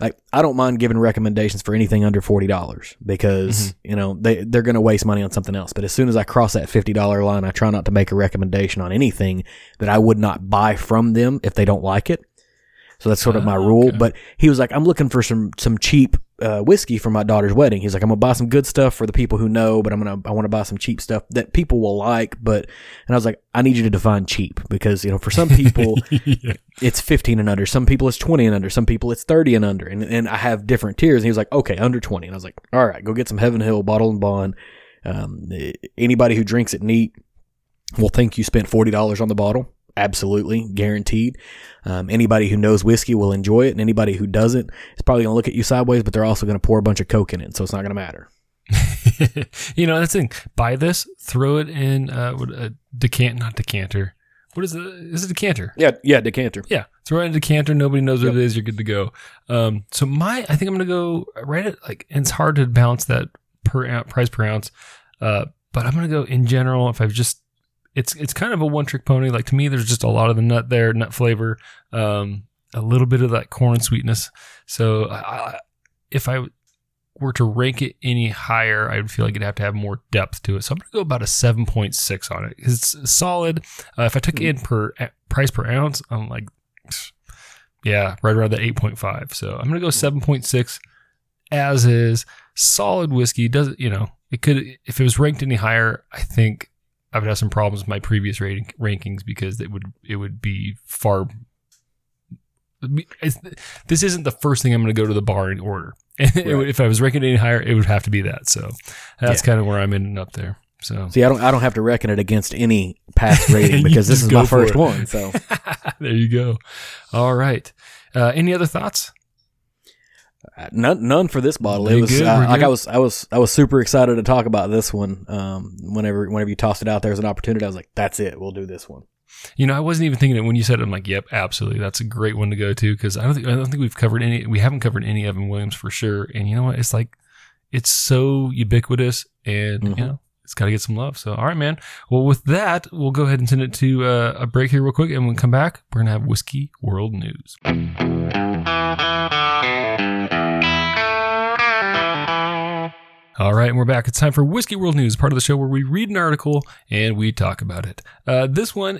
like, I don't mind giving recommendations for anything under forty dollars because, mm-hmm. you know, they, they're going to waste money on something else. But as soon as I cross that fifty dollars line, I try not to make a recommendation on anything that I would not buy from them if they don't like it. So that's sort of my rule. Okay. But he was like, I'm looking for some, some cheap uh, whiskey for my daughter's wedding. He's like, I'm going to buy some good stuff for the people who know, but I'm going to, I want to buy some cheap stuff that people will like. But, and I was like, I need you to define cheap, because, you know, for some people yeah. it's fifteen and under. Some people it's twenty and under. Some people it's thirty and under. And, and I have different tiers. And he was like, okay, under twenty. And I was like, all right, go get some Heaven Hill Bottle and Bond. Um, anybody who drinks it neat will think you spent forty dollars on the bottle. Absolutely guaranteed. Um, anybody who knows whiskey will enjoy it, and anybody who doesn't is probably gonna look at you sideways, but they're also gonna pour a bunch of Coke in it, so it's not gonna matter. You know, that's the thing. Buy this, throw it in uh, a decant, not decanter. What is it? Is it a decanter? Yeah, yeah, decanter. Yeah, Throw it in a decanter. Nobody knows what yep. it is. You're good to go. Um, so my, I think I'm going to go right at like, and it's hard to balance that per ounce, price per ounce. Uh, but I'm going to go in general. If I've just, it's, it's kind of a one trick pony. Like to me, there's just a lot of the nut there, nut flavor, um, a little bit of that corn sweetness. So I, if I were to rank it any higher, I would feel like it'd have to have more depth to it. So I'm going to go about a seven point six on it. It's solid. Uh, if I took it in per uh, price per ounce, I'm like, yeah, right around the eight point five. So I'm going to go seven point six as is. Solid whiskey. Doesn't, you know, it could, if it was ranked any higher, I think I would have some problems with my previous rating, rankings because it would, it would be far. It's, this isn't the first thing I'm going to go to the bar and order. And right. it, if I was ranking it any higher, it would have to be that. So that's yeah. kind of where I'm ending up there. So see, I don't, I don't have to reckon it against any past rating because this is my first it. one. So there you go. All right. Uh, any other thoughts? Uh, none, none for this bottle. It was uh, like I was, I was, I was super excited to talk about this one. Um, whenever, whenever you tossed it out, there was an opportunity. I was like, that's it. We'll do this one. You know, I wasn't even thinking it when you said it. I'm like, yep, absolutely. That's a great one to go to because I don't think, I don't think we've covered any. We haven't covered any Evan Williams for sure. And you know what? It's like, it's so ubiquitous, and mm-hmm. you know. It's got to get some love. So, all right, man. Well, with that, we'll go ahead and send it to uh, a break here real quick. And when we come back, we're going to have Whiskey World News. All right, and we're back. It's time for Whiskey World News, part of the show where we read an article and we talk about it. Uh, this one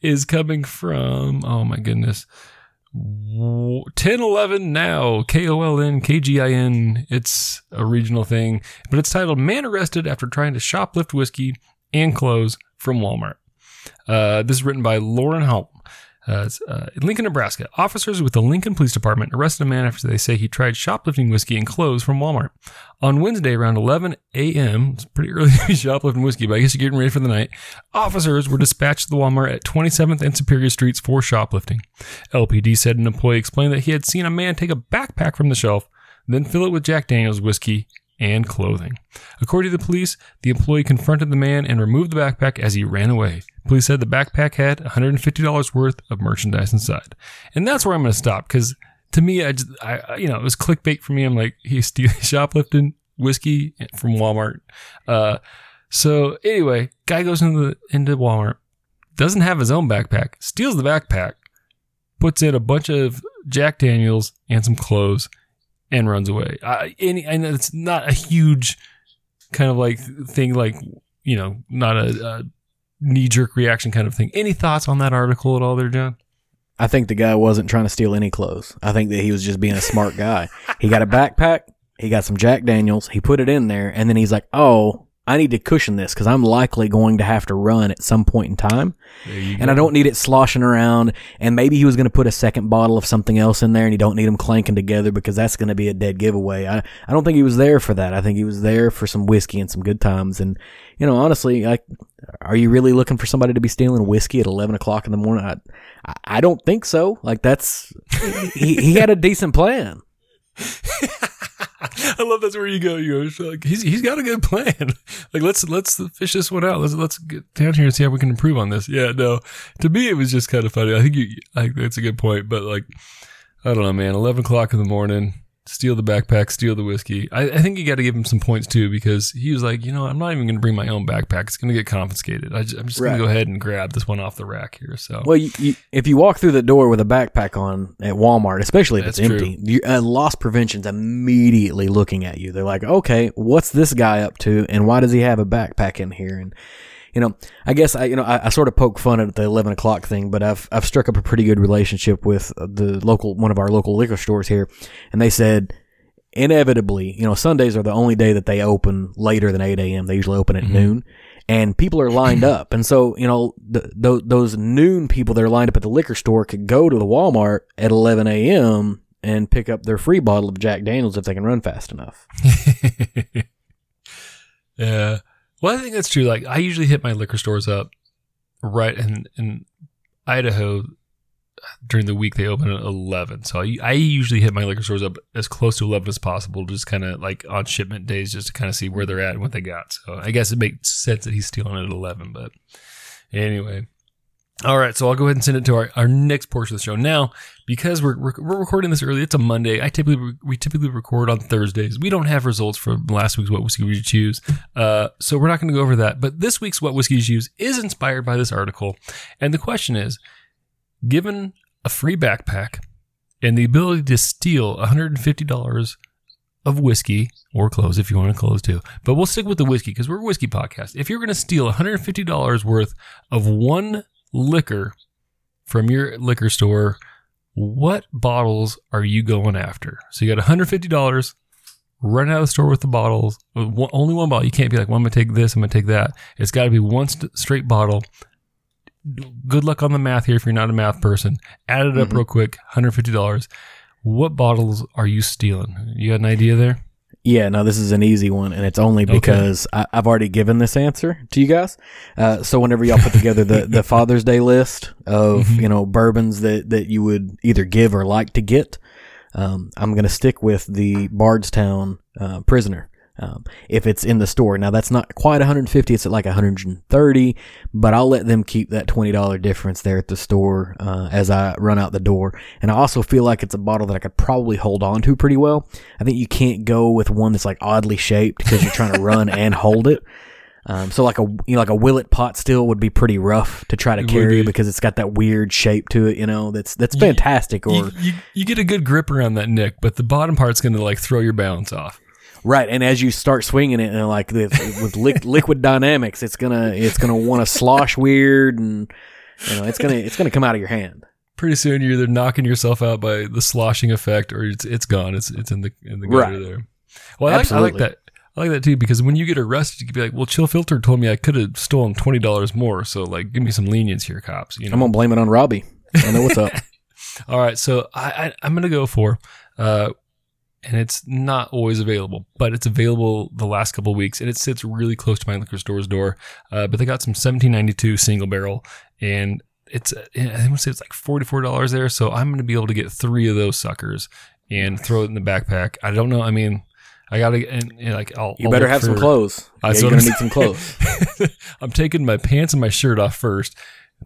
is coming from, oh my goodness, ten eleven Now, K O L N, K G I N. It's a regional thing, but it's titled Man Arrested After Trying to Shoplift Whiskey and Clothes from Walmart. Uh, this is written by Lauren Holcomb. Uh, it's, uh, in Lincoln, Nebraska, officers with the Lincoln Police Department arrested a man after they say he tried shoplifting whiskey and clothes from Walmart. On Wednesday around eleven a.m., it's pretty early to be shoplifting whiskey, but I guess you're getting ready for the night, officers were dispatched to the Walmart at twenty-seventh and Superior Streets for shoplifting. L P D said an employee explained that he had seen a man take a backpack from the shelf, then fill it with Jack Daniels whiskey and clothing. According to the police, the employee confronted the man and removed the backpack as he ran away. Police said the backpack had one hundred fifty dollars worth of merchandise inside. And that's where I'm going to stop because to me, I, just, I, you know, it was clickbait for me. I'm like, he's stealing, shoplifting whiskey from Walmart. Uh, so anyway, guy goes into the, into Walmart, doesn't have his own backpack, steals the backpack, puts in a bunch of Jack Daniels and some clothes, and runs away. Uh, and, and it's not a huge kind of like thing, like, you know, not a, a knee-jerk reaction kind of thing. Any thoughts on that article at all there, John? I think the guy wasn't trying to steal any clothes. I think that he was just being a smart guy. He got a backpack. He got some Jack Daniels. He put it in there. And then he's like, oh, I need to cushion this because I'm likely going to have to run at some point in time. And I don't need it sloshing around. And maybe he was going to put a second bottle of something else in there and you don't need them clanking together because that's going to be a dead giveaway. I, I don't think he was there for that. I think he was there for some whiskey and some good times. And, you know, honestly, like, are you really looking for somebody to be stealing whiskey at eleven o'clock in the morning? I, I, I don't think so. Like, that's, he, he had a decent plan. I love that's where you go. You go, like, he's he's got a good plan. Like let's let's fish this one out. Let's let's get down here and see how we can improve on this. Yeah, no. To me, it was just kind of funny. I think you. I think that's a good point. But like, I don't know, man. Eleven o'clock in the morning. Steal the backpack. Steal the whiskey. I, I think you got to give him some points too because he was like, you know, I'm not even going to bring my own backpack. It's going to get confiscated. I just, I'm just right. going to go ahead and grab this one off the rack here. So well, you, you, if you walk through the door with a backpack on at Walmart, especially if That's it's empty, you, uh, loss prevention's immediately looking at you. They're like, okay, what's this guy up to, and why does he have a backpack in here? And you know, I guess I, you know, I, I sort of poke fun at the eleven o'clock thing, but I've, I've struck up a pretty good relationship with the local, one of our local liquor stores here. And they said, inevitably, you know, Sundays are the only day that they open later than eight a.m. They usually open at mm-hmm. noon, and people are lined up. And so, you know, the, the, those noon people that are lined up at the liquor store could go to the Walmart at eleven a.m. and pick up their free bottle of Jack Daniels if they can run fast enough. Yeah. Well, I think that's true. Like, I usually hit my liquor stores up right in, in Idaho during the week. They open at eleven. So I, I usually hit my liquor stores up as close to eleven as possible, just kind of like on shipment days, just to kind of see where they're at and what they got. So I guess it makes sense that he's stealing at eleven. But anyway, All right, so I'll go ahead and send it to our, our next portion of the show now, because we're we're recording this early. It's a Monday. I typically we typically record on Thursdays. We don't have results for last week's What Whiskey Would You Choose, uh, so we're not going to go over that. But this week's What Whiskey Would You Choose is inspired by this article, and the question is: given a free backpack and the ability to steal one hundred fifty dollars of whiskey or clothes, if you want to clothes too, but we'll stick with the whiskey because we're a whiskey podcast. If you're going to steal one hundred fifty dollars worth of one liquor from your liquor store, what bottles are you going after? So you got one hundred fifty dollars, run out of the store with the bottles, only one bottle. You can't be like, well, I'm going to take this, I'm going to take that. It's got to be one st- straight bottle. Good luck on the math here if you're not a math person. Add it mm-hmm. up real quick, one hundred fifty dollars. What bottles are you stealing? You got an idea there? Yeah, no, this is an easy one, and it's only because okay. I, I've already given this answer to you guys. Uh, so whenever y'all put together the, the Father's Day list of mm-hmm. you know bourbons that, that you would either give or like to get, um, I'm going to stick with the Bardstown uh, Prisoner. Um, if it's in the store. Now, that's not quite one hundred fifty, it's at like one hundred thirty, but I'll let them keep that twenty dollars difference there at the store uh, as I run out the door. And I also feel like it's a bottle that I could probably hold on to pretty well. I think you can't go with one that's like oddly shaped because you're trying to run and hold it. Um, so like a you know, like a Willet pot still would be pretty rough to try to carry it because it's got that weird shape to it, you know. That's that's fantastic. You, or you, you, you get a good grip around that neck, but the bottom part's going to like throw your balance off. Right, and as you start swinging it, and like with, with li- liquid dynamics, it's gonna it's gonna want to slosh weird, and you know it's gonna it's gonna come out of your hand. Pretty soon, you're either knocking yourself out by the sloshing effect, or it's it's gone. It's it's in the in the gutter right. there. Well, I like, I like that. I like that too, because when you get arrested, you can be like, "Well, Chill Filter told me I could have stolen twenty dollars more, so like, give me some lenience here, cops." You know? I'm gonna blame it on Robbie. I know what's up. All right, so I, I I'm gonna go for. Uh, And it's not always available, but it's available the last couple of weeks, and it sits really close to my liquor store's door. Uh, but they got some seventeen ninety-two single barrel, and it's I think we say it's like forty-four dollars there. So I'm going to be able to get three of those suckers and throw it in the backpack. I don't know. I mean, I gotta and, and like I'll. You I'll better have for, some clothes. I yeah, you're gonna need some clothes. I'm taking my pants and my shirt off first.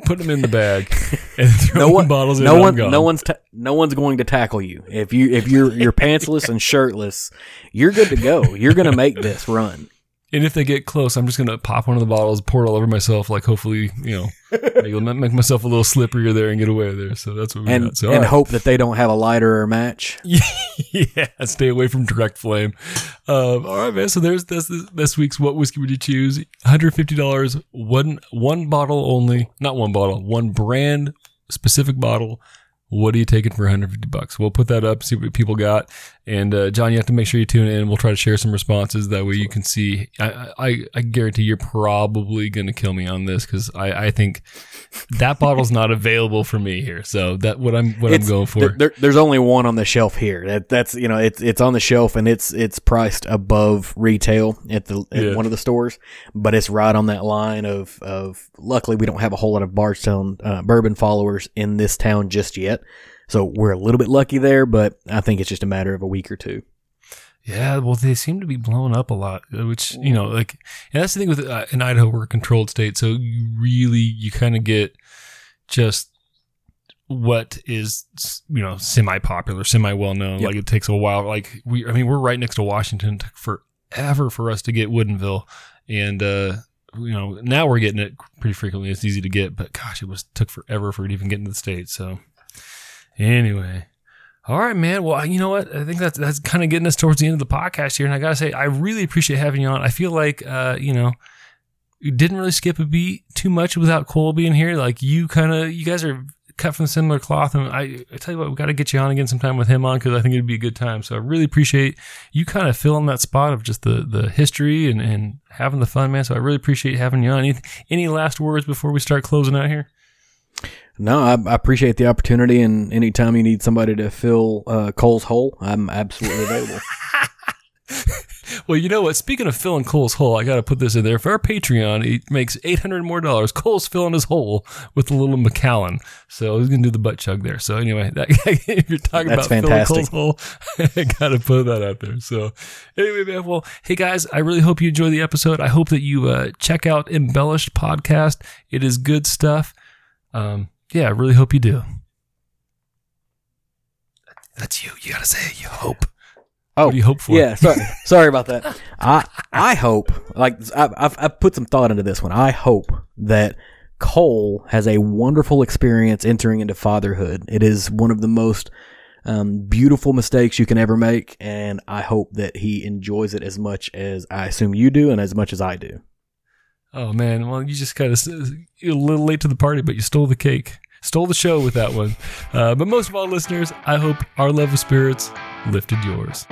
Put them in the bag and throw no one, them bottles in no one, no one's ta- no one's going to tackle you. If you if you're you're pantsless and shirtless, you're good to go. You're gonna make this run. And if they get close, I'm just gonna pop one of the bottles, pour it all over myself, like hopefully, you know, make myself a little slipperier there and get away there. So that's what we and, got. So, and right. hope that they don't have a lighter or a match. Yeah, stay away from direct flame. Um, all right, man. So there's this this week's What Whiskey Would You Choose? one hundred fifty dollars, one one bottle only, not one bottle, one brand specific bottle. What are you taking for one hundred fifty bucks? We'll put that up, see what people got. And uh, John, you have to make sure you tune in. We'll try to share some responses. That way you can see. I I, I guarantee you're probably going to kill me on this because I, I think that bottle's not available for me here. So that what I'm what it's, I'm going for. There, there's only one on the shelf here. That that's you know it's it's on the shelf and it's it's priced above retail at the at yeah. one of the stores, but it's right on that line of of. Luckily, we don't have a whole lot of Bardstown uh, bourbon followers in this town just yet. So we're a little bit lucky there, but I think it's just a matter of a week or two. Yeah, well, they seem to be blown up a lot, which, you know, like, and that's the thing with uh, in Idaho, we're a controlled state. So you really, you kind of get just what is, you know, semi-popular, semi-well-known. Yep. Like it takes a while. Like we, I mean, we're right next to Washington. It took forever for us to get Woodinville. And, uh, you know, now we're getting it pretty frequently. It's easy to get, but gosh, it was took forever for it to even get into the state. So. Anyway, all right, man. Well, you know what? I think that's that's kind of getting us towards the end of the podcast here. And I gotta say, I really appreciate having you on. I feel like, uh, you know, you didn't really skip a beat too much without Cole being here. Like you kind of, you guys are cut from a similar cloth. And I, I tell you what, we gotta get you on again sometime with him on because I think it'd be a good time. So I really appreciate you kind of filling that spot of just the the history and and having the fun, man. So I really appreciate having you on. Any, any last words before we start closing out here? No, I, I appreciate the opportunity, and anytime you need somebody to fill uh, Cole's hole, I'm absolutely available. Well, you know what? Speaking of filling Cole's hole, I got to put this in there. For our Patreon, it makes eight hundred dollars more dollars. Cole's filling his hole with a little Macallan. So he's going to do the butt chug there. So anyway, that, if you're talking That's about fantastic. Filling Cole's hole, I got to put that out there. So anyway, man, well, hey guys, I really hope you enjoy the episode. I hope that you uh, check out Embellished Podcast. It is good stuff. Um, yeah, I really hope you do. That's you. You got to say it. You hope. Oh, what do you hope for? Yeah, sorry, sorry about that. I I hope, like, I, I've I've put some thought into this one. I hope that Cole has a wonderful experience entering into fatherhood. It is one of the most um, beautiful mistakes you can ever make, and I hope that he enjoys it as much as I assume you do and as much as I do. Oh, man. Well, you just kind of you're a little late to the party, but you stole the cake. Stole the show with that one. Uh, but most of all, listeners, I hope our love of spirits lifted yours.